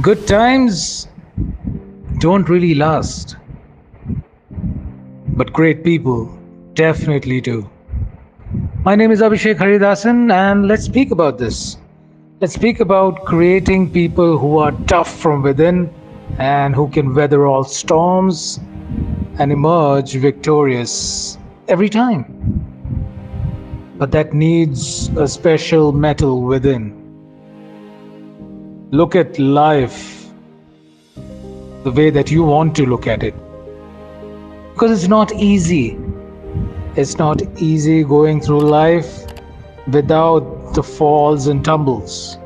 Good times don't really last, but great people definitely do. My name is Abhishek Haridasan, and let's speak about this. Let's speak about creating people who are tough from within and who can weather all storms and emerge victorious every time. But that needs a special metal within. Look at life the way that you want to look at it, because it's not easy. It's not easy going through life without the falls and tumbles.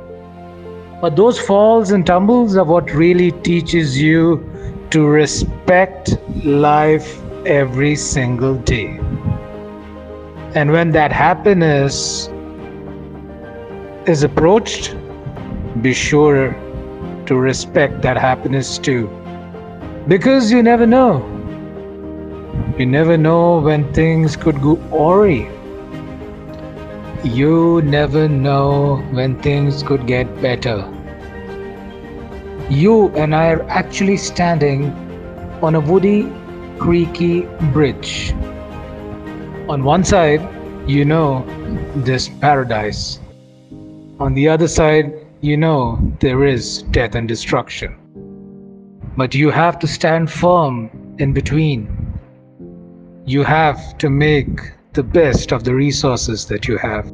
But those falls and tumbles are what really teaches you to respect life every single day. And when that happiness is approached, be sure to respect that happiness too, because you never know when things could go awry. You never know when things could get better. You and I are actually standing on a woody, creaky bridge. On one side, this paradise. On the other side, there is death and destruction. But you have to stand firm in between. You have to make the best of the resources that you have.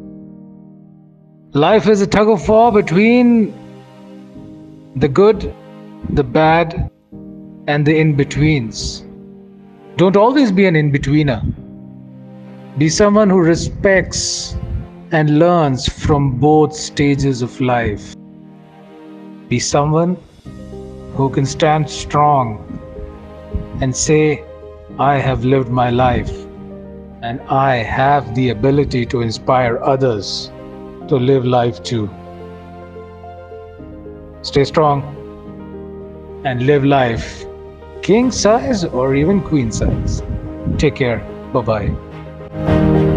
Life is a tug of war between the good, the bad, and the in-betweens. Don't always be an in-betweener. Be someone who respects and learns from both stages of life. Be someone who can stand strong and say, I have lived my life and I have the ability to inspire others to live life too. Stay strong and live life king size or even queen size. Take care. Bye-bye.